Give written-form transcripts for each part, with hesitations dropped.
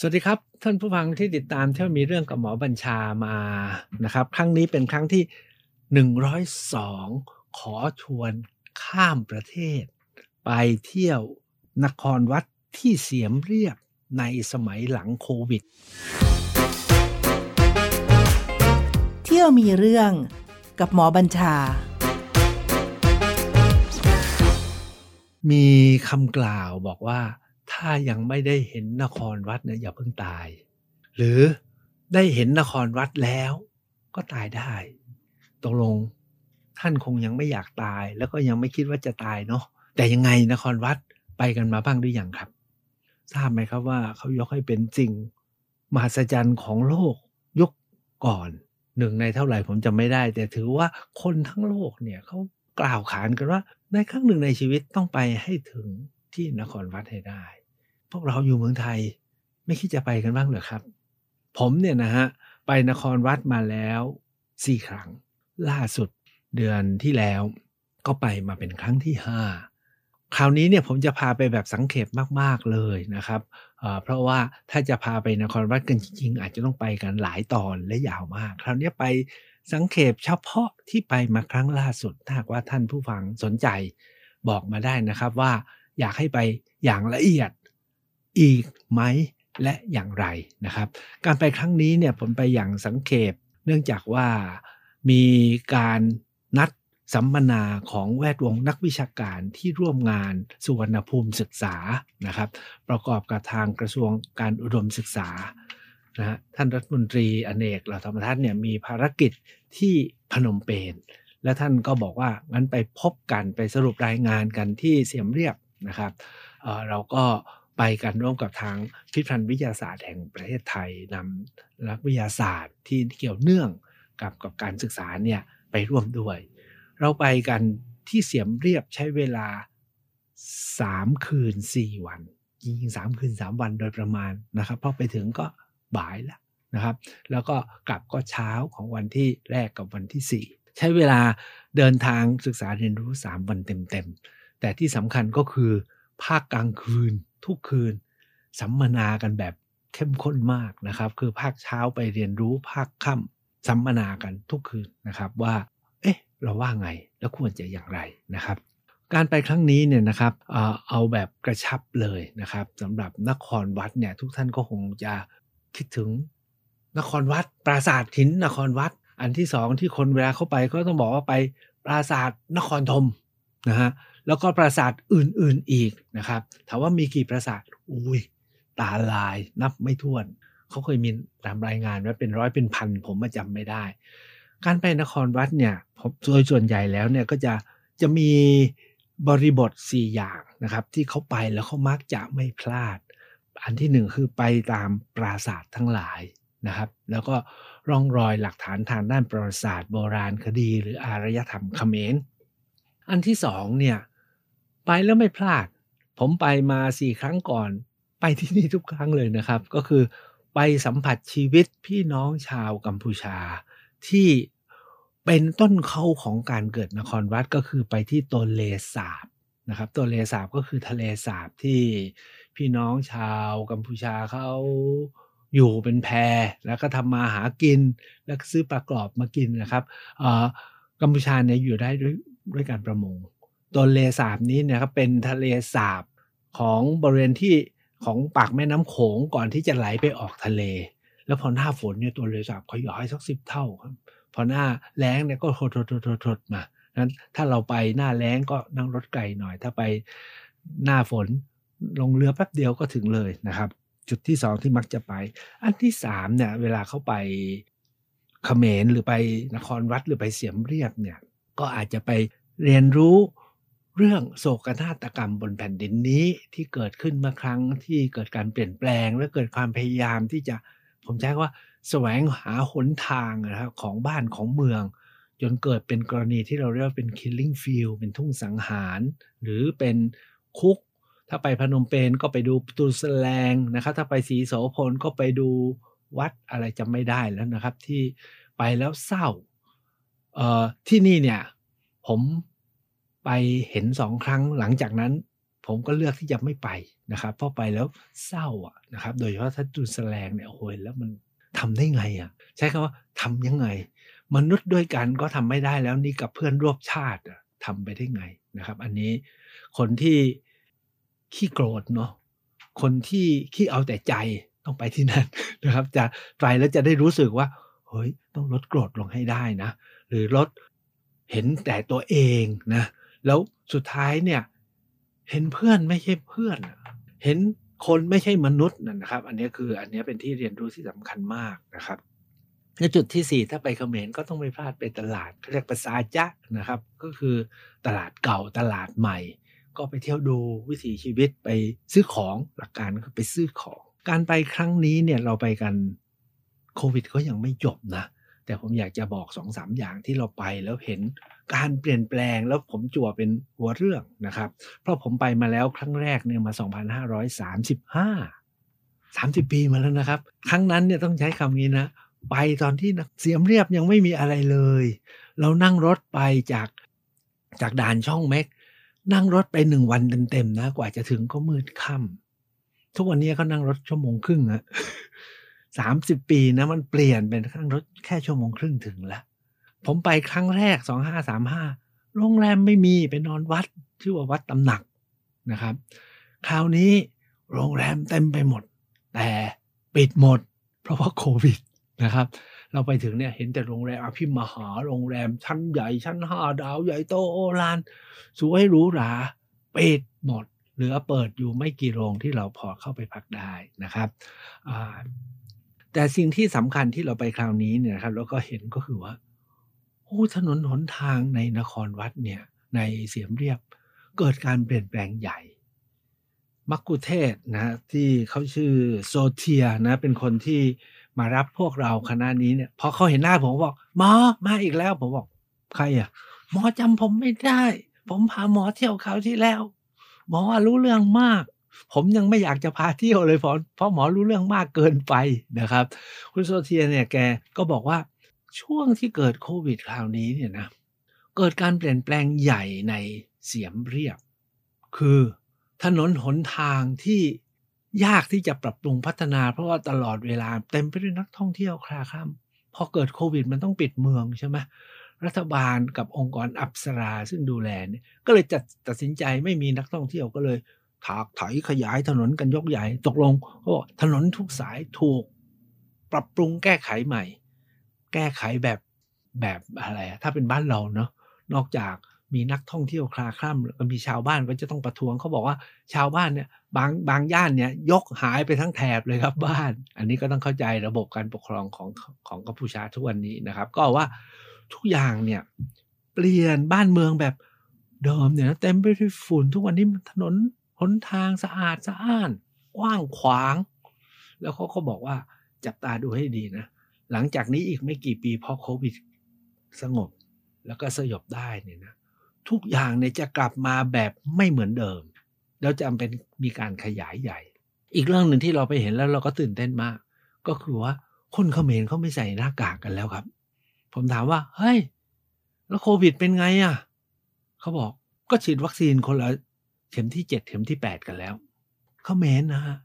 สวัสดีครับท่านผู้ฟังที่ติดตามเที่ยวมีเรื่องกับหมอบัญชามานะครับครั้งนี้เป็นครั้งที่102ขอชวนข้ามประเทศไปเที่ยวนครวัดที่เสียมเรียบในสมัยหลังโควิดเที่ยวมีเรื่องกับหมอบัญชามีคำกล่าวบอกว่าถ้ายังไม่ได้เห็นนครวัดเนี่ยอย่าเพิ่งตายหรือได้เห็นนครวัดแล้วก็ตายได้ตกลงท่านคงยังไม่อยากตายแล้วก็ยังไม่คิดว่าจะตายเนาะแต่ยังไงนครวัดไปกันมาบ้างหรือยังครับทราบไหมครับว่าเขายกให้เป็นสิ่งมหัศจรรย์ของโลกยุคก่อนหนึ่งในเท่าไหร่ผมจำไม่ได้แต่ถือว่าคนทั้งโลกเนี่ยเขากล่าวขานกันว่าในครั้งหนึ่งในชีวิตต้องไปให้ถึงที่นครวัดให้ได้พวกเราอยู่เมืองไทยไม่คิดจะไปกันบ้างเหรอครับผมเนี่ยนะฮะไปนครวัดมาแล้ว4ครั้งล่าสุดเดือนที่แล้วก็ไปมาเป็นครั้งที่5คราวนี้เนี่ยผมจะพาไปแบบสังเขปมากๆเลยนะครับเพราะว่าถ้าจะพาไปนครวัดกันจริงๆอาจจะต้องไปกันหลายตอนและยาวมากคราวนี้ไปสังเขปเฉพาะที่ไปมาครั้งล่าสุดถ้าว่าท่านผู้ฟังสนใจบอกมาได้นะครับว่าอยากให้ไปอย่างละเอียดอีกไหมและอย่างไรนะครับการไปครั้งนี้เนี่ยผมไปอย่างสังเขปเนื่องจากว่ามีการนัดสัมมนาของแวดวงนักวิชาการที่ร่วมงานสุวรรณภูมิศึกษานะครับประกอบกับทางกระทรวงการอุดมศึกษานะฮะท่านรัฐมนตรีอเนกเหล่าธรรมทัตเนี่ยมีภารกิจที่พนมเปญและท่านก็บอกว่างั้นไปพบกันไปสรุปรายงานกันที่เสียมเรียบนะครับเราก็ไปกันร่วมกับทางพิพิธภัณฑ์วิทยาศาสตร์แห่งประเทศไทยนำนักวิทยาศาสตร์ที่เกี่ยวเนื่องกับการศึกษาเนี่ยไปร่วมด้วยเราไปกันที่เสียมเรียบใช้เวลา3คืน4วันจริงๆ3คืน3วันโดยประมาณนะครับพอไปถึงก็บ่ายแล้วนะครับแล้วก็กลับก็เช้าของวันที่แรกกับวันที่4ใช้เวลาเดินทางศึกษาเรียนรู้3วันเต็มๆแต่ที่สำคัญก็คือภาคกลางคืนทุกคืนสัมมนากันแบบเข้มข้นมากนะครับคือภาคเช้าไปเรียนรู้ภาคค่ำสัมมนากันทุกคืนนะครับว่าเราว่าไงแล้วควรจะอย่างไรนะครับการไปครั้งนี้เนี่ยนะครับเอาแบบกระชับเลยนะครับสำหรับนครวัดเนี่ยทุกท่านก็คงจะคิดถึงนครวัดปราสาทหินนครวัดอันที่สองที่คนเวลาเข้าไปก็ต้องบอกว่าไปปราสาทนครธมนะฮะแล้วก็ปราสาทอื่นๆอีกนะครับถามว่ามีกี่ปราสาทอุ้ยตาลายนับไม่ถ้วนเขาเคยมีตามรายงานว่าเป็นร้อยเป็นพันผมจำไม่ได้การไปนครวัดเนี่ยโดยส่วนใหญ่แล้วเนี่ยก็จะมีบริบท4อย่างนะครับที่เขาไปแล้วเขามักจะไม่พลาดอันที่1คือไปตามปราสาททั้งหลายนะครับแล้วก็ร่องรอยหลักฐานทางด้านประวัติศาสตร์โบราณคดีหรืออารยธรรมเขมรอันที่2เนี่ยไปแล้วไม่พลาดผมไปมา4ครั้งก่อนไปที่นี่ทุกครั้งเลยนะครับก็คือไปสัมผัสชีวิตพี่น้องชาวกัมพูชาที่เป็นต้นเข้าของการเกิดนครวัดก็คือไปที่โตเลสาบนะครับโตเลสาบก็คือทะเลสาบที่พี่น้องชาวกัมพูชาเขาอยู่เป็นแพแล้วก็ทำมาหากินแล้วซื้อปลากรอบมากินนะครับกัมพูชาเนี่ยอยู่ได้ด้วยการประมงโตเลสาบนี้เนี่ยครับเป็นทะเลสาบของบริเวณที่ของปากแม่น้ำโขงก่อนที่จะไหลไปออกทะเลแล้วพอหน้าฝนเนี่ยตัวเรือสาบขยายสัก10เท่าครับพอหน้าแล้งเนี่ยก็ทดมางั้นถ้าเราไปหน้าแล้งก็นั่งรถไกลหน่อยถ้าไปหน้าฝนลงเรือแป๊บเดียวก็ถึงเลยนะครับจุดที่2ที่มักจะไปอันที่3เนี่ยเวลาเข้าไปเขมรหรือไปนครวัดหรือไปเสียมเรียบเนี่ยก็อาจจะไปเรียนรู้เรื่องโศกนาฏกรรมบนแผ่นดินนี้ที่เกิดขึ้นเมื่อครั้งที่เกิดการเปลี่ยนแปลงและเกิดความพยายามที่จะผมใช้ว่าแสวงหาหนทางนะครับของบ้านของเมืองจนเกิดเป็นกรณีที่เราเรียกว่าเป็น killing field เป็นทุ่งสังหารหรือเป็นคุกถ้าไปพนมเปญก็ไปดูประตูแสลงนะครับถ้าไปศรีโสพลก็ไปดูวัดอะไรจำไม่ได้แล้วนะครับที่ไปแล้วเศร้าที่นี่เนี่ยผมไปเห็น2ครั้งหลังจากนั้น ผมก็เลือกที่จะไม่ไปนะครับเพราะไปแล้วเศร้าอ่ะนะครับโดยเฉพาะถ้าดูแสดงเนี่ยโหยแล้วมันทำได้ไงอ่ะใช้คำว่าทำยังไงมนุษย์ด้วยกันก็ทำไม่ได้แล้วนี่กับเพื่อนร่วมชาติทำไปได้ไงนะครับอันนี้คนที่ขี้โกรธเนาะคนที่ขี้เอาแต่ใจต้องไปที่นั่นนะครับจะไปแล้วจะได้รู้สึกว่าเฮ้ยต้องลดโกรธลงให้ได้นะหรือลดเห็นแต่ตัวเองนะแล้วสุดท้ายเนี่ยเห็นเพื่อนไม่ใช่เพื่อนเห็นคนไม่ใช่มนุษย์นะครับอันนี้เป็นที่เรียนรู้ที่สำคัญมากนะครับในจุดที่4ถ้าไปเขมรก็ต้องไม่พลาดไปตลาดเขาเรียกภาษาจ๊ะนะครับก็คือตลาดเก่าตลาดใหม่ก็ไปเที่ยวดูวิถีชีวิตไปซื้อของหลักการก็ไปซื้อของการไปครั้งนี้เนี่ยเราไปกันโควิดก็ยังไม่จบนะแต่ผมอยากจะบอก 2-3 อย่างที่เราไปแล้วเห็นการเปลี่ยนแปลงแล้วผมจั่วเป็นหัวเรื่องนะครับเพราะผมไปมาแล้วครั้งแรกเนี่ยมา2535 30 ปีมาแล้วนะครับครั้งนั้นเนี่ยต้องใช้คำนี้นะไปตอนที่เสียมเรียบยังไม่มีอะไรเลยเรานั่งรถไปจากด่านช่องเม็กนั่งรถไป1วันเต็มๆนะกว่าจะถึงก็มืดค่ำทุกวันนี้ก็นั่งรถชั่วโมงครึ่งอะ30 ปีนะมันเปลี่ยนเป็นนั่งรถแค่ชั่วโมงครึ่งถึงละผมไปครั้งแรก2535โรงแรมไม่มีไปนอนวัดชื่อว่าวัดตำหนักนะครับคราวนี้โรงแรมเต็มไปหมดแต่ปิดหมดเพราะว่าโควิดนะครับเราไปถึงเนี่ยเห็นแต่โรงแรมอภิมหาโรงแรมชั้นใหญ่ชั้น5ดาวใหญ่โตโอฬารสวยหรูหราปิดหมดเหลือเปิดอยู่ไม่กี่โรงที่เราพอเข้าไปพักได้นะครับแต่สิ่งที่สำคัญที่เราไปคราวนี้เนี่ยครับแล้วก็เห็นก็คือว่าโอ้ถนนหนทางในนครวัดเนี่ยในเสียมเรียบเกิดการเปลี่ยนแปลงใหญ่มักคุเทศนะที่เขาชื่อโซเทียนะเป็นคนที่มารับพวกเราคณะนี้เนี่ยพอเขาเห็นหน้าผมบอกหมอมาอีกแล้วผมบอกใครอ่ะหมอจำผมไม่ได้ผมพาหมอเที่ยวคราวที่แล้วหมอรู้เรื่องมากผมยังไม่อยากจะพาเที่ยวเลยเพราะหมอรู้เรื่องมากเกินไปนะครับคุณโซเทียเนี่ยแกก็บอกว่าช่วงที่เกิดโควิดคราวนี้เนี่ยนะเกิดการเปลี่ยนแปลงใหญ่ในเสียมเรียบคือถนนหนทางที่ยากที่จะปรับปรุงพัฒนาเพราะว่าตลอดเวลาเต็มไปด้วยนักท่องเที่ยวคลาคล่ำพอเกิดโควิดมันต้องปิดเมืองใช่ไหมรัฐบาลกับองค์กรอัปสราซึ่งดูแลเนี่ยก็เลยตัดสินใจไม่มีนักท่องเที่ยวก็เลยถากถอยขยายถนนกันยกใหญ่ตกลงเขาบอกถนนทุกสายถูกปรับปรุงแก้ไขใหม่แก้ไขแบบอะไรถ้าเป็นบ้านเราเนาะนอกจากมีนักท่องเที่ยวคลาคล่ำก็มีชาวบ้านก็จะต้องประท้วงเขาบอกว่าชาวบ้านเนี่ยบางย่านเนี่ยยกหายไปทั้งแถบเลยครับบ้านอันนี้ก็ต้องเข้าใจระบบการปกครองของกัมพูชาทุกวันนี้นะครับก็ว่าทุกอย่างเนี่ยเปลี่ยนบ้านเมืองแบบเดิมเนี่ยเต็มไปด้วยฝุ่นทุกวันนี้ถนนหนทางสะอาดสะอ้านกว้างขวางแล้วเขาก็บอกว่าจับตาดูให้ดีนะหลังจากนี้อีกไม่กี่ปีพอโควิดสงบแล้วก็สยบได้เนี่ยนะทุกอย่างเนี่ยจะกลับมาแบบไม่เหมือนเดิมแล้วจะเป็นมีการขยายใหญ่อีกเรื่องหนึ่งที่เราไปเห็นแล้วเราก็ตื่นเต้นมากก็คือว่าคนเขมรเขาไม่ใส่หน้ากากกันแล้วครับผมถามว่าเฮ้ยแล้วโควิดเป็นไงอ่ะเขาบอกก็ฉีดวัคซีนคนละเข็มที่7เข็มที่8กันแล้วเขมรนะฮะ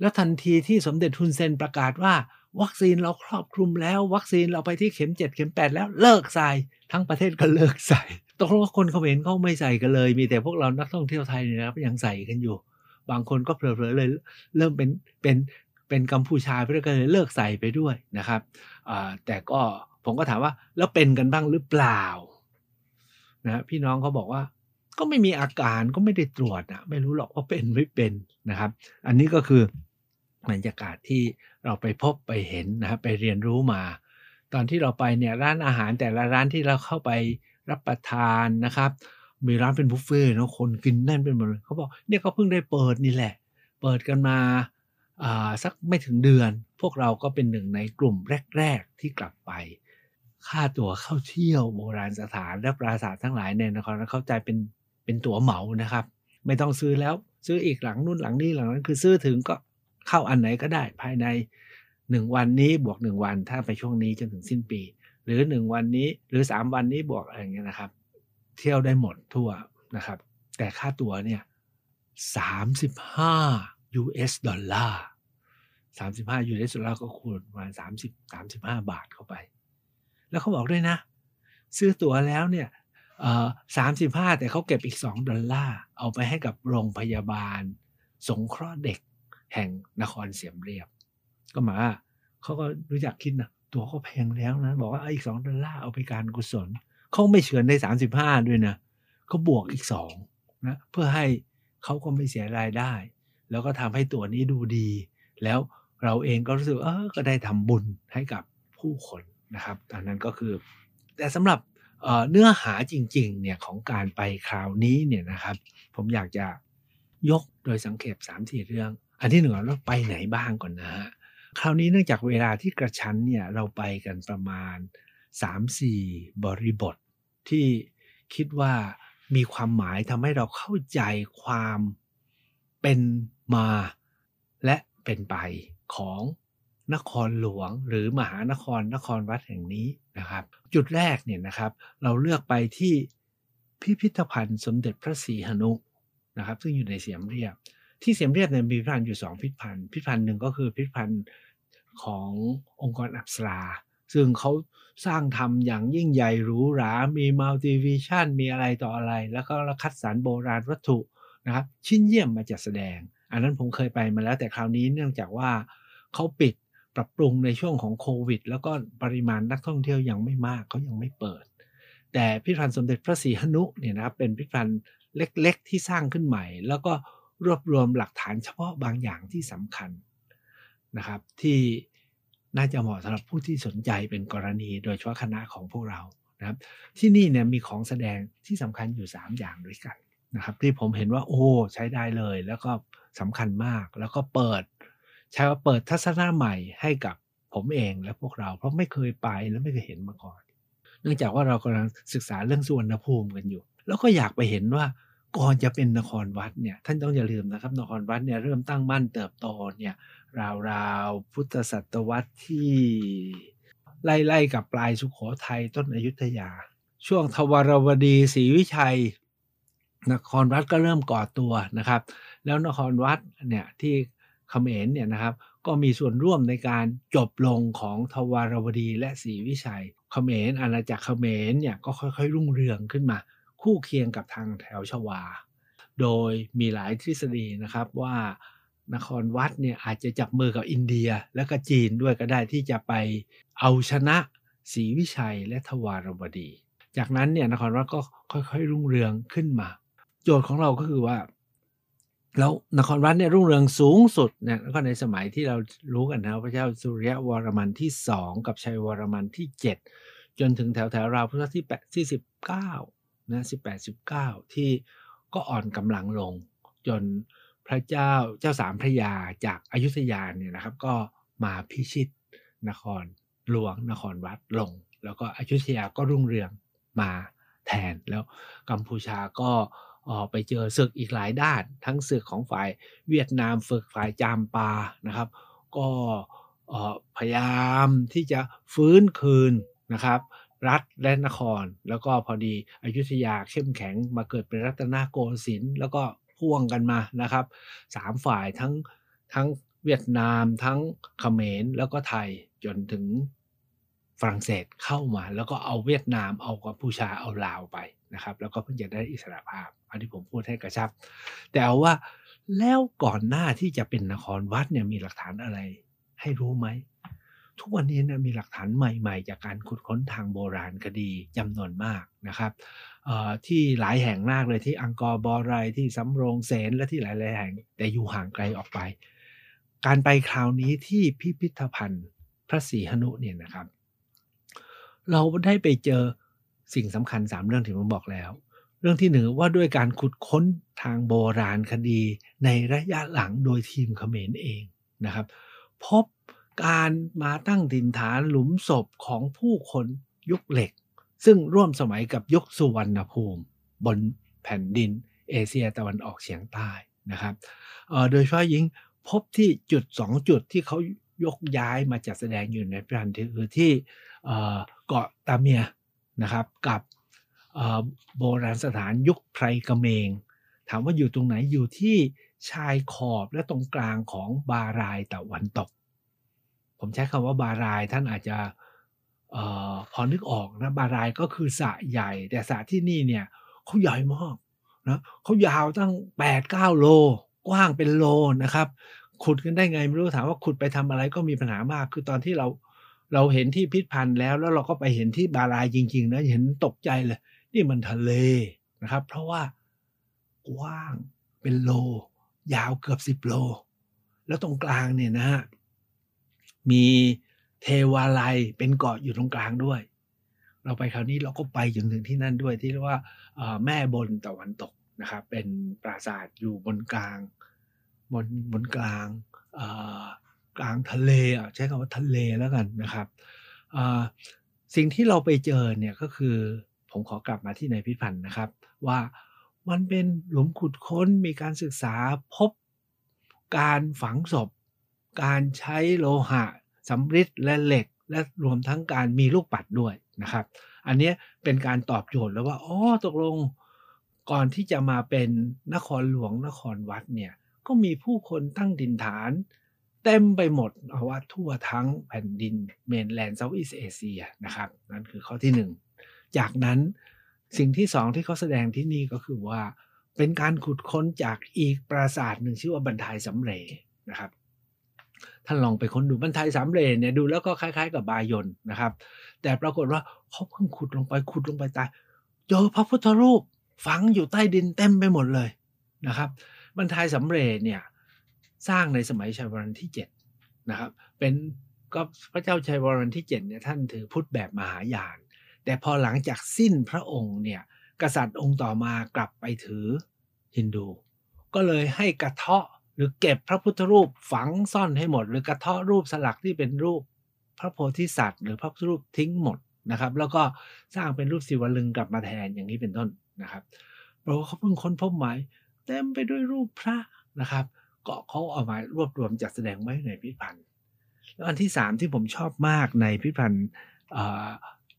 แล้วทันทีที่สมเด็จฮุนเซนประกาศว่าวัคซีนเราครอบคลุมแล้ววัคซีนเราไปที่เข็ม7เข็ม8แล้วเลิกใส่ทั้งประเทศก็เลิกใส่ตกลงว่าคนเขมรเขาไม่ใส่กันเลยมีแต่พวกเรานักท่องเที่ยวไทยเนี่ยนะครับยังใส่กันอยู่บางคนก็เผลอๆเลยเริ่มเป็นกัมพูชาไปแล้วก็เลยเลิกใส่ไปด้วยนะครับแต่ก็ผมก็ถามว่าแล้วเป็นกันบ้างหรือเปล่านะพี่น้องเขาบอกว่าก็ไม่มีอาการก็ไม่ได้ตรวจนะไม่รู้หรอกว่าเป็นไม่เป็นนะครับอันนี้ก็คือบรรยากาศที่เราไปพบไปเห็นนะครับไปเรียนรู้มาตอนที่เราไปเนี่ยร้านอาหารแต่ละร้านที่เราเข้าไปรับประทานนะครับมีร้านเป็นบุฟเฟ่ต์นะคนกินแน่นเป็นหมดเลยเขาบอกเนี่ยเขาเพิ่งได้เปิดนี่แหละเปิดกันมาสักไม่ถึงเดือนพวกเราก็เป็นหนึ่งในกลุ่มแรกๆที่กลับไปค่าตั๋วเข้าเที่ยวโบราณสถานและปราสาททั้งหลายในนครเข้าใจเป็นตั๋วเหมานะครับไม่ต้องซื้อแล้วซื้ออีกหลังนู่นหลังนี้หลังนั้นคือซื้อถึงก็เข้าอันไหนก็ได้ภายใน1วันนี้บวก1วันถ้าไปช่วงนี้จนถึงสิ้นปีหรือ1วันนี้หรือ3วันนี้บวกอะไรอย่างเงี้ยนะครับเที่ยวได้หมดทั่วนะครับแต่ค่าตั๋วเนี่ย 35 US ดอลลาร์35 US ดอลลาร์ก็คูณประมาณ35 บาทเข้าไปแล้วเขาบอกด้วยนะซื้อตั๋วแล้วเนี่ย35แต่เขาเก็บอีก2ดอลลาร์เอาไปให้กับโรงพยาบาลสงเคราะห์เด็กแห่งนครเสียมเรียบก็มาเขาก็รู้จักคิดนะตั๋วก็แพงแล้วนะบอกว่าอีก2ดอลลาร์เอาไปการกุศลเขาไม่เฉือนได้35ด้วยนะเขาบวกอีก2นะเพื่อให้เขาก็ไม่เสียรายได้แล้วก็ทำให้ตั๋วนี้ดูดีแล้วเราเองก็รู้สึกก็ได้ทำบุญให้กับผู้คนนะครับอันนั้นก็คือแต่สำหรับเนื้อหาจริงๆเนี่ยของการไปคราวนี้เนี่ยนะครับผมอยากจะยกโดยสังเขป 3-4 เรื่องอันที่หนึ่งเราไปไหนบ้างก่อนนะฮะคราวนี้เนื่องจากเวลาที่กระชั้นเนี่ยเราไปกันประมาณ 3-4 บริบทที่คิดว่ามีความหมายทำให้เราเข้าใจความเป็นมาและเป็นไปของนครหลวงหรือมหานครนครวัดแห่งนี้นะครับจุดแรกเนี่ยนะครับเราเลือกไปที่พิพิธภัณฑ์สมเด็จพระศรีหนุนะครับซึ่งอยู่ในเสียมเรียบที่เสียมเรียบเนี่ยมีพิพิธภัณฑ์อยู่2พิพิธภัณฑ์พิพิธภัณฑ์หนึ่งก็คือพิพิธภัณฑ์ขององค์กรอัปสราซึ่งเขาสร้างทำอย่างยิ่งใหญ่หรูหรามีมัลติวิชั่นมีอะไรต่ออะไรแล้วก็คัดสรรโบราณวัตถุนะครับชิ้นเยี่ยมมาจัดแสดงอันนั้นผมเคยไปมาแล้วแต่คราวนี้เนื่องจากว่าเขาปิดปรับปรุงในช่วงของโควิดแล้วก็ปริมาณนักท่องเที่ยวยังไม่มากเขายังไม่เปิดแต่พิพิธภัณฑ์สมเด็จพระศรีหนุเนี่ยนะครับเป็นพิพิธภัณฑ์เล็กๆที่สร้างขึ้นใหม่แล้วก็รวบรวมหลักฐานเฉพาะบางอย่างที่สำคัญนะครับที่น่าจะเหมาะสำหรับผู้ที่สนใจเป็นกรณีโดยเฉพาะคณะของพวกเรานะครับที่นี่เนี่ยมีของแสดงที่สำคัญอยู่3อย่างด้วยกันนะครับที่ผมเห็นว่าโอ้ใช้ได้เลยแล้วก็สำคัญมากแล้วก็เปิดใช้ว่าเปิดทัศนะใหม่ให้กับผมเองและพวกเราเพราะไม่เคยไปและไม่เคยเห็นมาก่อนเนื่องจากว่าเรากำลังศึกษาเรื่องสุวรรณภูมิกันอยู่แล้วก็อยากไปเห็นว่าก่อนจะเป็นนครวัดเนี่ยท่านต้องอย่าลืมนะครับนครวัดเนี่ยเริ่มตั้งมั่นเติบโตเนี่ยราวๆพุทธศตวรรษที่ไล่ๆกับปลายสุโขทัยต้นอยุธยาช่วงทวารวดีศรีวิชัยนครวัดก็เริ่มก่อตัวนะครับแล้วนครวัดเนี่ยที่เขมรเนี่ยนะครับก็มีส่วนร่วมในการจบลงของทวารวดีและศรีวิชัยเขมรอาณาจักรเขมรเนี่ยก็ค่อยๆรุ่งเรืองขึ้นมาคู่เคียงกับทางแถวชวาโดยมีหลายทฤษฎีนะครับว่านครวัดเนี่ยอาจจะจับมือกับอินเดียและก็จีนด้วยก็ได้ที่จะไปเอาชนะศรีวิชัยและทวารวดีจากนั้นเนี่ยนครวัดก็ค่อยๆรุ่งเรืองขึ้นมาโจทย์ของเราก็คือว่าแล้วนครวัดเนี่ยรุ่งเรืองสูงสุดเนี่ยก็ในสมัยที่เรารู้กันนะพระเจ้าสุริยวรมันที่2กับชัยวรมันที่7จนถึงแถวๆราวพุทธศตวรรษที่8ที่19นะ18-19ที่ก็อ่อนกำลังลงจนพระเจ้าสามพระยาจากอยุธยาเนี่ยนะครับก็มาพิชิตนครหลวงนครวัดลงแล้วก็อยุธยาก็รุ่งเรืองมาแทนแล้วกัมพูชาก็ไปเจอศึกอีกหลายด้านทั้งศึกของฝ่ายเวียดนามฝึกฝ่ายจามปานะครับก็พยายามที่จะฟื้นคืนนะครับรัฐและนครแล้วก็พอดีอยุธยาเข้มแข็งมาเกิดเป็นรัตนโกสินทร์แล้วก็พ่วงกันมานะครับ3ฝ่ายทั้งเวียดนามทั้งเขมรแล้วก็ไทยจนถึงฝรั่งเศสเข้ามาแล้วก็เอาเวียดนามเอากัมพูชาเอาลาวไปนะครับแล้วก็เพิ่งจะได้อิสรภาพอันที่ผมพูดให้กระชับแต่เอาว่าแล้วก่อนหน้าที่จะเป็นนครวัดเนี่ยมีหลักฐานอะไรให้รู้ไหมทุกวันนี้นะมีหลักฐานใหม่ๆจากการขุดค้นทางโบราณคดีจำนวนมากนะครับที่หลายแห่งมากเลยที่อังกอร์บอไรที่สำโรงเสนและที่หลายๆแห่งแต่อยู่ห่างไกลออกไปการไปคราวนี้ที่พิพิธภัณฑ์พระศรีหนุเนี่ยนะครับเราได้ไปเจอสิ่งสำคัญ3เรื่องที่ผมบอกแล้วเรื่องที่หนึ่งว่าด้วยการขุดค้นทางโบราณคดีในระยะหลังโดยทีมเขมรเองนะครับพบการมาตั้งถิ่นฐานหลุมศพของผู้คนยุคเหล็กซึ่งร่วมสมัยกับยุคสุวรรณภูมิบนแผ่นดินเอเชียตะวันออกเฉียงใต้นะครับโดยเฉพาะยิ่งพบที่จุด2จุดที่เขายกย้ายมาจัดแสดงอยู่ในพิพิธภัณฑ์คือที่เกาะตาเมียนะครับกับโบราณสถานยุคไพรกระเมง ถามว่าอยู่ตรงไหนอยู่ที่ชายขอบและตรงกลางของบารายตะวันตกผมใช้คำว่าบารายท่านอาจจะพอนึกออกนะบารายก็คือสระใหญ่แต่สระที่นี่เนี่ยเขาใหญ่มากนะเขายาวตั้ง 8-9 โลกว้างเป็นโลนะครับขุดกันได้ไงไม่รู้ถามว่าขุดไปทำอะไรก็มีปัญหามากคือตอนที่เราเห็นที่พิพิธภัณฑ์แล้วเราก็ไปเห็นที่บารายจริงๆนะเห็นตกใจเลยนี่มันทะเลนะครับเพราะว่ากว้างเป็นโลยาวเกือบ10 โลแล้วตรงกลางเนี่ยนะฮะมีเทวาลัยเป็นเกาะอยู่ตรงกลางด้วยเราไปคราวนี้เราก็ไปจนถึงที่นั่นด้วยที่เรียกว่าแม่บนตะวันตกนะครับเป็นปราสาทอยู่บนกลางทะเลใช้คำว่าทะเลแล้วกันนะครับสิ่งที่เราไปเจอเนี่ยก็คือผมขอกลับมาที่ในพิพิธภัณฑ์นะครับว่ามันเป็นหลุมขุดค้นมีการศึกษาพบการฝังศพการใช้โลหะสำริดและเหล็กและรวมทั้งการมีลูกปัดด้วยนะครับอันนี้เป็นการตอบโจทย์แล้วว่าอ๋อตกลงก่อนที่จะมาเป็นนครหลวงนครวัดเนี่ยก็มีผู้คนตั้งถิ่นฐานเต็มไปหมดเอาว่าทั่วทั้งแผ่นดินเมนแลนด์เซาท์อีสต์เอเชียนะครับนั่นคือข้อที่1จากนั้นสิ่งที่2ที่เขาแสดงที่นี่ก็คือว่าเป็นการขุดค้นจากอีกปราสาทหนึ่งชื่อว่าบันทายสำเรนะครับท่านลองไปค้นดูบันทายสำเรเนี่ยดูแล้วก็คล้ายๆกับบายอนนะครับแต่ปรากฏว่าเขาเพิ่งขุดลงไปตายเจอพระพุทธรูปฝังอยู่ใต้ดินเต็มไปหมดเลยนะครับบันทายสำเรเนี่ยสร้างในสมัยชัยวรมันที่7นะครับเป็นก็พระเจ้าชัยวรมันที่7เนี่ยท่านถือพุทธแบบมหายานแต่พอหลังจากสิ้นพระองค์เนี่ยกษัตริย์องค์ต่อมากลับไปถือฮินดูก็เลยให้กระเทาะหรือเก็บพระพุทธรูปฝังซ่อนให้หมดหรือกระเทาะรูปสลักที่เป็นรูปพระโพธิสัตว์หรือพระพุทธรูปทิ้งหมดนะครับแล้วก็สร้างเป็นรูปศิวลึงกลับมาแทนอย่างนี้เป็นต้นนะครับเพราะว่าเขาเพิ่งค้นพบใหม่เต็มไปด้วยรูปพระนะครับก็เขาเอามารวบรวมจัดแสดงไว้ในพิพิธภัณฑ์แล้วอันที่3ที่ผมชอบมากในพิพิธภัณฑ์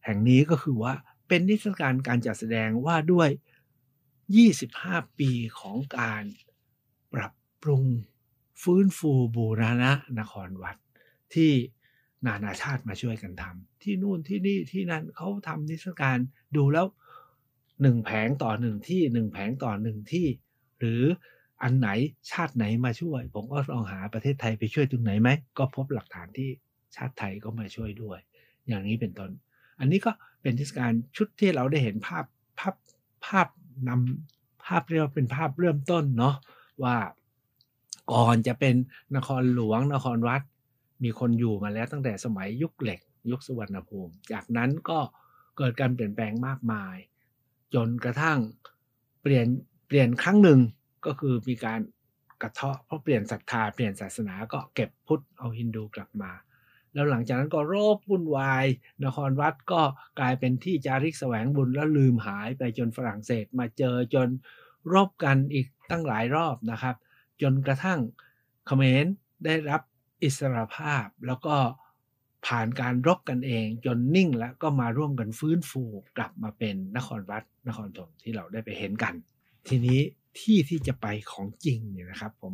แห่งนี้ก็คือว่าเป็นนิทรรศการการจัดแสดงว่าด้วย25 ปีของการปรับปรุงฟื้นฟูบูรณะนครวัดที่นานาชาติมาช่วยกันทำที่นู่นที่นี่ที่นั่นเขาทำนิทรรศการดูแล้ว1แผงต่อ1ที่1แผงต่อ1ที่หรืออันไหนชาติไหนมาช่วยผมก็ลองหาประเทศไทยไปช่วยตรงไหนไหมก็พบหลักฐานที่ชาติไทยก็มาช่วยด้วยอย่างนี้เป็นต้นอันนี้ก็เป็นเทศกาลชุดที่เราได้เห็นภาพเรียกว่าเป็นภาพเริ่มต้นเนาะว่าก่อนจะเป็นนครหลวงนครวัดมีคนอยู่มาแล้วตั้งแต่สมัยยุคเหล็กยุคสุวรรณภูมิจากนั้นก็เกิดการเปลี่ยนแปลงมากมายจนกระทั่งเปลี่ยนครั้งหนึ่งก็คือมีการกระเทาะเพราะเปลี่ยนศรัทธาเปลี่ยนศาสนาก็เก็บพุทธเอาฮินดูกลับมาแล้วหลังจากนั้นก็โรควุ่นวายนครวัดก็กลายเป็นที่จาริกแสวงบุญแล้วลืมหายไปจนฝรั่งเศสมาเจอจนรบกันอีกตั้งหลายรอบนะครับจนกระทั่งเขมรได้รับอิสรภาพแล้วก็ผ่านการรบกันเองจนนิ่งแล้วก็มาร่วมกันฟื้นฟูกลับมาเป็นนครวัดนครธมที่เราได้ไปเห็นกันทีนี้ที่ที่จะไปของจริงเนี่ยนะครับผม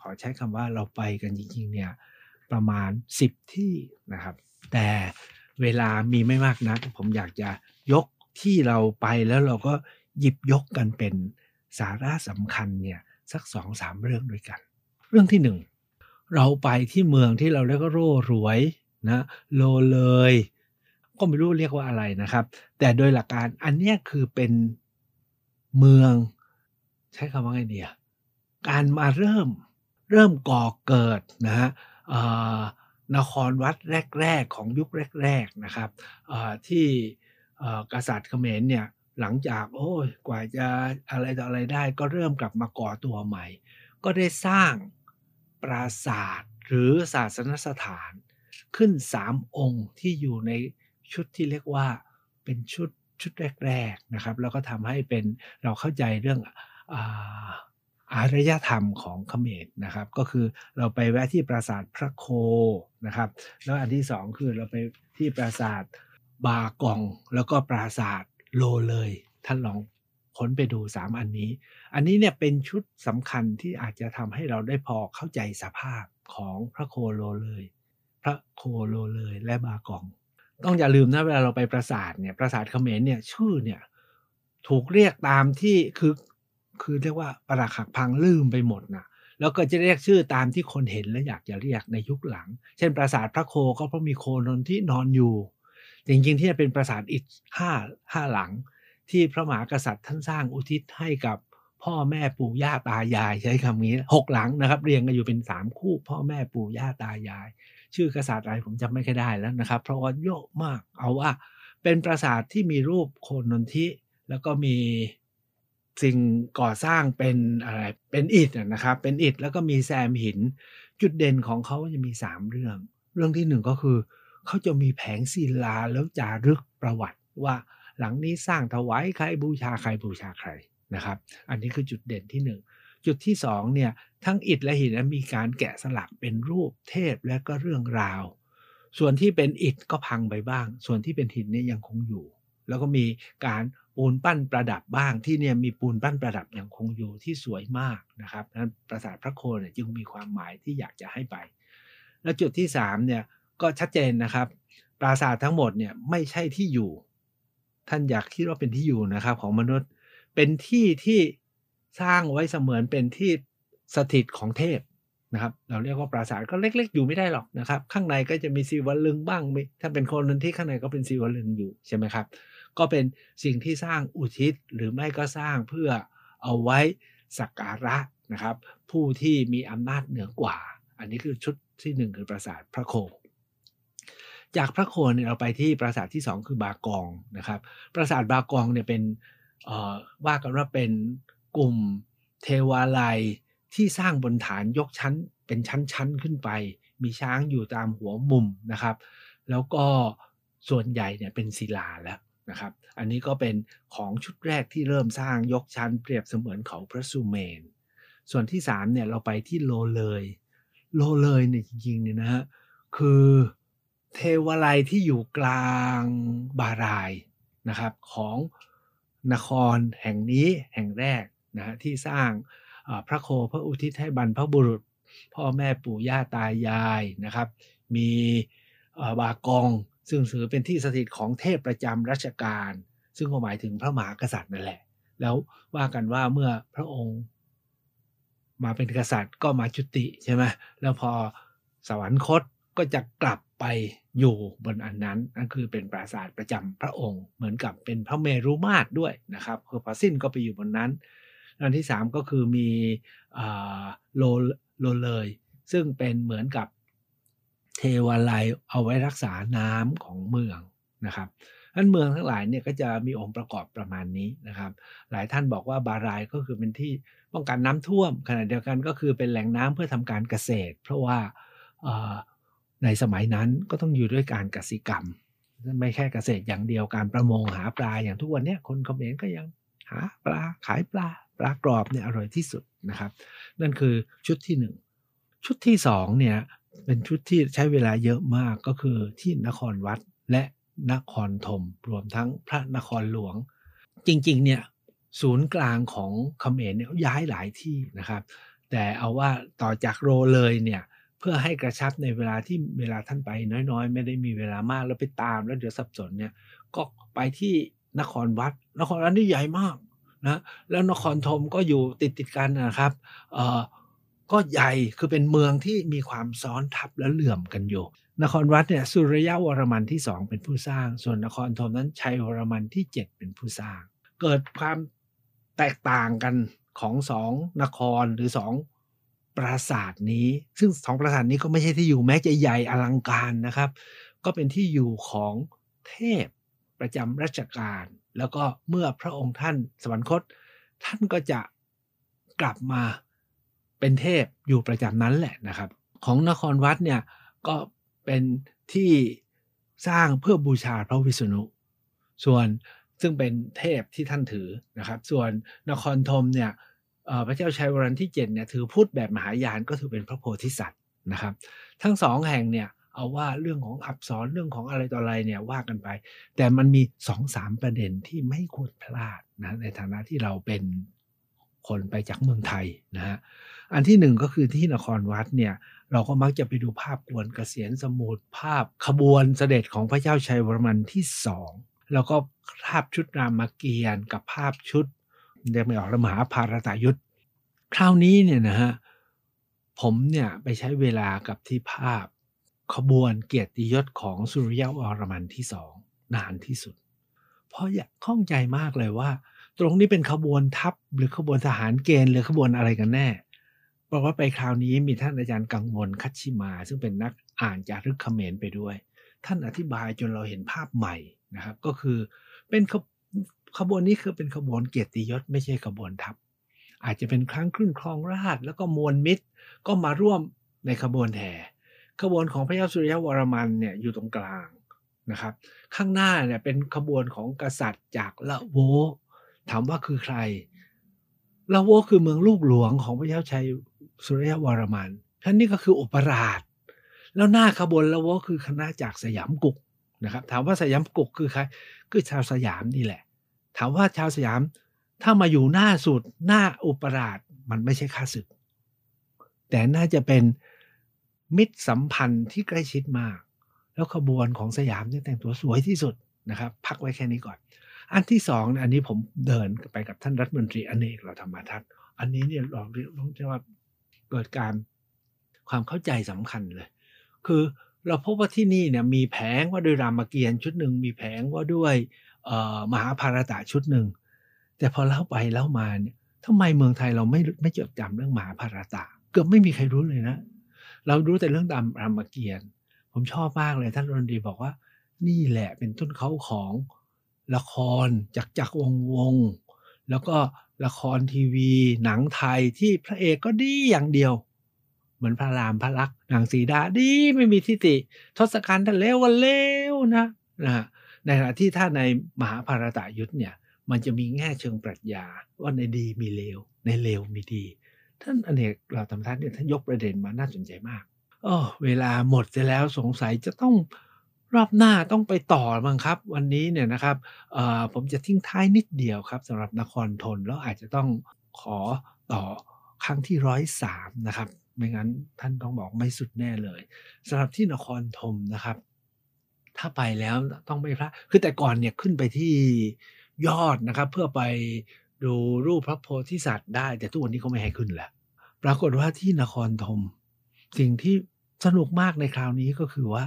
ขอใช้คำว่าเราไปกันจริงๆเนี่ยประมาณ10ที่นะครับแต่เวลามีไม่มากนักผมอยากจะยกที่เราไปแล้วเราก็หยิบยกกันเป็นสาระสำคัญเนี่ยสัก 2-3 เรื่องด้วยกันเรื่องที่1เราไปที่เมืองที่เราเรียกว่าโร่รวยนะโลเลยก็ไม่รู้เรียกว่าอะไรนะครับแต่โดยหลักการอันนี้คือเป็นเมืองใช้คำว่าไงเนี่ยการมาเริ่มก่อเกิดนะฮะนครวัดแรกๆของยุคแรกๆนะครับที่กษัตริย์เขมรเนี่ยหลังจากโอ้ยกว่าจะอะไรต่ออะไรได้ก็เริ่มกลับมาก่อตัวใหม่ก็ได้สร้างปราสาทหรือศาสนสถานขึ้น3องค์ที่อยู่ในชุดที่เรียกว่าเป็นชุดแรกๆนะครับแล้วก็ทำให้เป็นเราเข้าใจเรื่องอารยธรรมของเขมรนะครับก็คือเราไปแวะที่ปราสาทพระโคนะครับแล้วอันที่2คือเราไปที่ปราสาทบากองแล้วก็ปราสาทโลเลยท่านลอง ค้นไปดู3อันนี้เนี่ยเป็นชุดสำคัญที่อาจจะทำให้เราได้พอเข้าใจสภาพของพระโคโลเลยและบากองต้องอย่าลืมนะเวลาเราไปปราสาทเนี่ยปราสาทเขมรเนี่ยชื่อเนี่ยถูกเรียกตามที่คือเรียกว่าปรักหักพังลืมไปหมดนะแล้วก็จะเรียกชื่อตามที่คนเห็นและอยากจะเรียกในยุคหลังเช่นปราสาทพระโคก็เพราะมีโคนนที่นอนอยู่จริงๆที่เป็นปราสาทอีกห้าหลังที่พระมหากษัตริย์ท่านสร้างอุทิศให้กับพ่อแม่ปู่ย่าตายายใช้คำนี้6หลังนะครับเรียงกันอยู่เป็น3คู่พ่อแม่ปู่ย่าตายายชื่อกษัตริย์อะไรผมจำไม่ได้แล้วนะครับเพราะว่าเยอะมากเอาว่าเป็นปราสาทที่มีรูปโคนนทิแล้วก็มีสิ่งก่อสร้างเป็นอะไรเป็นอิฐนะครับเป็นอิฐแล้วก็มีแซมหินจุดเด่นของเขาจะมี3เรื่องที่1ก็คือเขาจะมีแผงศิลาแล้วจารึกประวัติว่าหลังนี้สร้างถวายใครบูชาใครนะครับอันนี้คือจุดเด่นที่1จุดที่2เนี่ยทั้งอิฐและหินมีการแกะสลักเป็นรูปเทพและก็เรื่องราวส่วนที่เป็นอิฐก็พังไปบ้างส่วนที่เป็นหินเนี่ยยังคงอยู่แล้วก็มีการปูนปั้นประดับบ้างที่เนี่ยมีปูนปั้นประดับยังคงอยู่ที่สวยมากนะครับนั้นปราสาทพระโคเนี่ยจึงมีความหมายที่อยากจะให้ไปและจุดที่3เนี่ยก็ชัดเจนนะครับปราสาททั้งหมดเนี่ยไม่ใช่ที่อยู่ท่านอยากคิดว่าเป็นที่อยู่นะครับของมนุษย์เป็นที่ที่สร้างไว้เสมือนเป็นที่สถิตของเทพนะครับเราเรียกว่าปราสาทก็เล็กๆอยู่ไม่ได้หรอกนะครับข้างในก็จะมีศิวลึงบ้างถ้าเป็นคนนึงที่ข้างในก็เป็นศิวลึงอยู่ใช่ไหมครับก็เป็นสิ่งที่สร้างอุทิศหรือไม่ก็สร้างเพื่อเอาไว้สักการะนะครับผู้ที่มีอำนาจเหนือกว่าอันนี้คือชุดที่1คือปราสาทพระโคจากพระโคเนี่ยเราไปที่ปราสาทที่2คือบากองนะครับปราสาทบากองเนี่ยเป็นว่ากันว่าเป็นกลุ่มเทวาลัยที่สร้างบนฐานยกชั้นเป็นชั้นขึ้นไปมีช้างอยู่ตามหัวมุมนะครับแล้วก็ส่วนใหญ่เนี่ยเป็นศิลาแล้วนะครับอันนี้ก็เป็นของชุดแรกที่เริ่มสร้างยกชั้นเปรียบเสมือนเขาพระสุเมรส่วนที่3เนี่ยเราไปที่โลเลยเนี่ยจริงๆเนี่ยนะฮะคือเทวาลัยที่อยู่กลางบารายนะครับของนครแห่งนี้แห่งแรกนะที่สร้างพระโคพระอุทิศให้บรรพบุรุษพ่อแม่ปู่ย่าตายายนะครับมีบากองซึ่งถือเป็นที่สถิตของเทพประจำรัชกาลซึ่งหมายถึงพระมหากษัตริย์นั่นแหละแล้วว่ากันว่าเมื่อพระองค์มาเป็นกษัตริย์ก็มาจุติใช่ไหมแล้วพอสวรรคตก็จะกลับไปอยู่บนอันนั้นนั่นคือเป็นปราสาทประจำพระองค์เหมือนกับเป็นพระเมรุมาตรด้วยนะครับคือพอสิ้นก็ไปอยู่บนนั้นอันที่3ก็คือมีโลเลยซึ่งเป็นเหมือนกับเทวาลัยเอาไว้รักษาน้ำของเมืองนะครับนั้นเมืองทั้งหลายเนี่ยก็จะมีองค์ประกอบประมาณนี้นะครับหลายท่านบอกว่าบารายก็คือเป็นที่ป้องกันน้ำท่วมขณะเดียวกันก็คือเป็นแหล่งน้ำเพื่อทำการเกษตรเพราะว่าในสมัยนั้นก็ต้องอยู่ด้วยการเกษตรกรรมไม่แค่เกษตรอย่างเดียวการประมงหาปลาอย่างทุกวันนี้คนเขมรก็ยังหาปลาขายปลากรอบเนี่ยอร่อยที่สุดนะครับนั่นคือชุดที่1ชุดที่2เนี่ยเป็นชุดที่ใช้เวลาเยอะมากก็คือที่นครวัดและนครธมรวมทั้งพระนครหลวงจริงๆเนี่ยศูนย์กลางของเขมรเนี่ยย้ายหลายที่นะครับแต่เอาว่าต่อจากโรเลยเนี่ยเพื่อให้กระชับในเวลาที่ท่านไปน้อยๆไม่ได้มีเวลามากแล้วไปตามแล้วเดี๋ยวสับสนเนี่ยก็ไปที่นครวัดนี่ใหญ่มากนะแล้วนครธมก็อยู่ติดกันนะครับก็ใหญ่คือเป็นเมืองที่มีความซ้อนทับและเหลื่อมกันอยู่นครวัดเนี่ยสุริยวรมันที่2เป็นผู้สร้างส่วนนครธมนั้นชัยวรมันที่7เป็นผู้สร้างเกิดความแตกต่างกันของ2นครหรือ2ปราสาทนี้ซึ่ง2ปราสาทนี้ก็ไม่ใช่ที่อยู่แม้จะใหญ่อลังการนะครับก็เป็นที่อยู่ของเทพประจำรัชกาลแล้วก็เมื่อพระองค์ท่านสวรรคตท่านก็จะกลับมาเป็นเทพอยู่ประจำนั้นแหละนะครับของนครวัดเนี่ยก็เป็นที่สร้างเพื่อบูชาพระวิษณุส่วนซึ่งเป็นเทพที่ท่านถือนะครับส่วนนครธมเนี่ยพระเจ้าชัยวรมันที่7เนี่ยถือพุทธแบบมหายานก็ถือเป็นพระโพธิสัตว์นะครับทั้ง2แห่งเนี่ย เอาว่าเรื่องของอักษรเรื่องของอะไรต่ออะไรเนี่ยว่ากันไปแต่มันมี 2-3 ประเด็นที่ไม่ควรพลาดนะในฐานะที่เราเป็นคนไปจากเมืองไทยนะฮะอันที่หนึ่งก็คือที่นครวัดเนี่ยเราก็มักจะไปดูภาพกวนเกษียณสมุทรภาพขบวนเสด็จของพระเจ้าชัยวรมันที่2แล้วก็ภาพชุดรามเกียรติกับภาพชุดเรียกไม่ออกมหาภารตยุทธคราวนี้เนี่ยนะฮะผมเนี่ยไปใช้เวลากับที่ภาพขบวนเกียรติยศของสุริยะวรมันที่2นานที่สุดเพราะอยากข้องใจมากเลยว่าตรงนี้เป็นขบวนทัพหรือขบวนทหารเกณฑ์หรือขบวนอะไรกันแน่บอกว่าไปคราวนี้มีท่านอาจารย์กังวลคัชชิมาซึ่งเป็นนักอ่านจารึกเขมรไปด้วยท่านอธิบายจนเราเห็นภาพใหม่นะครับก็คือเป็นขบวนนี้คือเป็นขบวนเกียรติยศไม่ใช่ขบวนทัพอาจจะเป็นครั้งคลื่นครองราชแล้วก็มวลมิตรก็มาร่วมในขบวนแห่ขบวนของพระเจ้าสุริยวรมันเนี่ยอยู่ตรงกลางนะครับข้างหน้าเนี่ยเป็นขบวนของกษัตริย์จากละโวถามว่าคือใครละโวคือเมืองลูกหลวงของพระเจ้าชัยสุริยวรมันท่านนี่ก็คืออุปราชแล้วหน้าขบวนละโวคือคณะจากสยามกุกนะครับถามว่าสยามกุกคือใครคือชาวสยามนี่แหละถามว่าชาวสยามถ้ามาอยู่หน้าสุดหน้าอุปราชมันไม่ใช่ข้าศึกแต่น่าจะเป็นมิตรสัมพันธ์ที่ใกล้ชิดมากแล้วขบวนของสยามเนี่ยแต่งตัวสวยที่สุดนะครับพักไว้แค่นี้ก่อนอันที่2อันนี้ผมเดินไปกับท่านรัฐมนตรีอเนกเราธรรมทัศน์อันนี้เนี่ยเราเรียกว่าเกิดการความเข้าใจสำคัญเลยคือเราพบว่าที่นี่เนี่ยมีแผงว่าด้วยรามเกียรติ์ชุดหนึ่งมีแผงว่าด้วยมหาภารตะชุดหนึ่งแต่พอเล่าไปเล่ามาเนี่ยทำไมเมืองไทยเราไม่จดจำเรื่องมหาภารตะเกือบไม่มีใครรู้เลยนะเรารู้แต่เรื่องรามเกียรติ์ผมชอบมากเลยท่านรณดีบอกว่านี่แหละเป็นต้นเขาของละครจากวงศ์แล้วก็ละครทีวีหนังไทยที่พระเอกก็ดีอย่างเดียวเหมือนพระรามพระลักษณ์นางสีดาดีไม่มีทิฏฐิทศกัณฐ์ท่านเลวนะในขณะที่ถ้าในมหาภารตยุทธเนี่ยมันจะมีแง่เชิงปรัชญาว่าในดีมีเลวในเลวมีดีท่านอเนกเหล่าธรรมทัศน์เนี่ยท่านยกประเด็นมาน่าสนใจมากเวลาหมดไปแล้วสงสัยจะต้องรอบหน้าต้องไปต่อมั้งครับวันนี้เนี่ยนะครับผมจะทิ้งท้ายนิดเดียวครับสำหรับนครธนแล้วอาจจะต้องขอต่อครั้งที่103นะครับไม่งั้นท่านต้องบอกไม่สุดแน่เลยสำหรับที่นครธมนะครับถ้าไปแล้วต้องไม่พลาดคือแต่ก่อนเนี่ยขึ้นไปที่ยอดนะครับเพื่อไปดูรูปพระโพธิสัตว์ได้แต่ทุกวันนี้เขาไม่ให้ขึ้นแล้วปรากฏว่าที่นครธมสิ่งที่สนุกมากในคราวนี้ก็คือว่า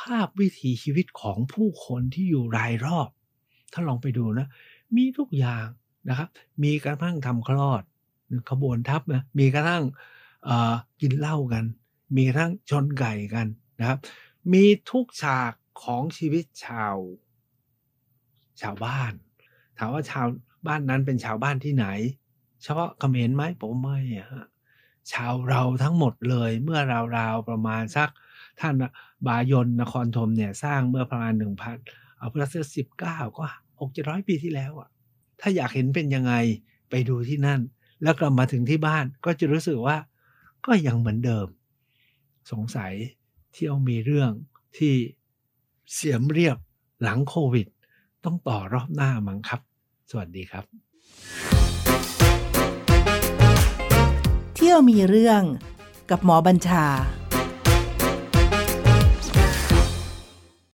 ภาพวิถีชีวิตของผู้คนที่อยู่รายรอบถ้าลองไปดูนะมีทุกอย่างนะครับมีกระทั่งทำคลอดขบวนทัพนะมีกระทั่งกินเหล้ากันมีกระทั่งชนไก่กันนะครับมีทุกฉากของชีวิตชาวบ้านถามว่าชาวบ้านนั้นเป็นชาวบ้านที่ไหนเฉพาะเขมรไหมผมไม่ฮะชาวเราทั้งหมดเลยเมื่อราวๆประมาณสักท่านบายนนครธมเนี่ยสร้างเมื่อประมาณ 1,000 เอาพุทธศักราช19ก็600-700 ปีที่แล้วอ่ะถ้าอยากเห็นเป็นยังไงไปดูที่นั่นแล้วกลับมาถึงที่บ้านก็จะรู้สึกว่าก็ยังเหมือนเดิมสงสัยเที่ยวมีเรื่องที่เสียมเรียบหลังโควิดต้องต่อรอบหน้ามั้งครับสวัสดีครับเที่ยวมีเรื่องกับหมอบัญชา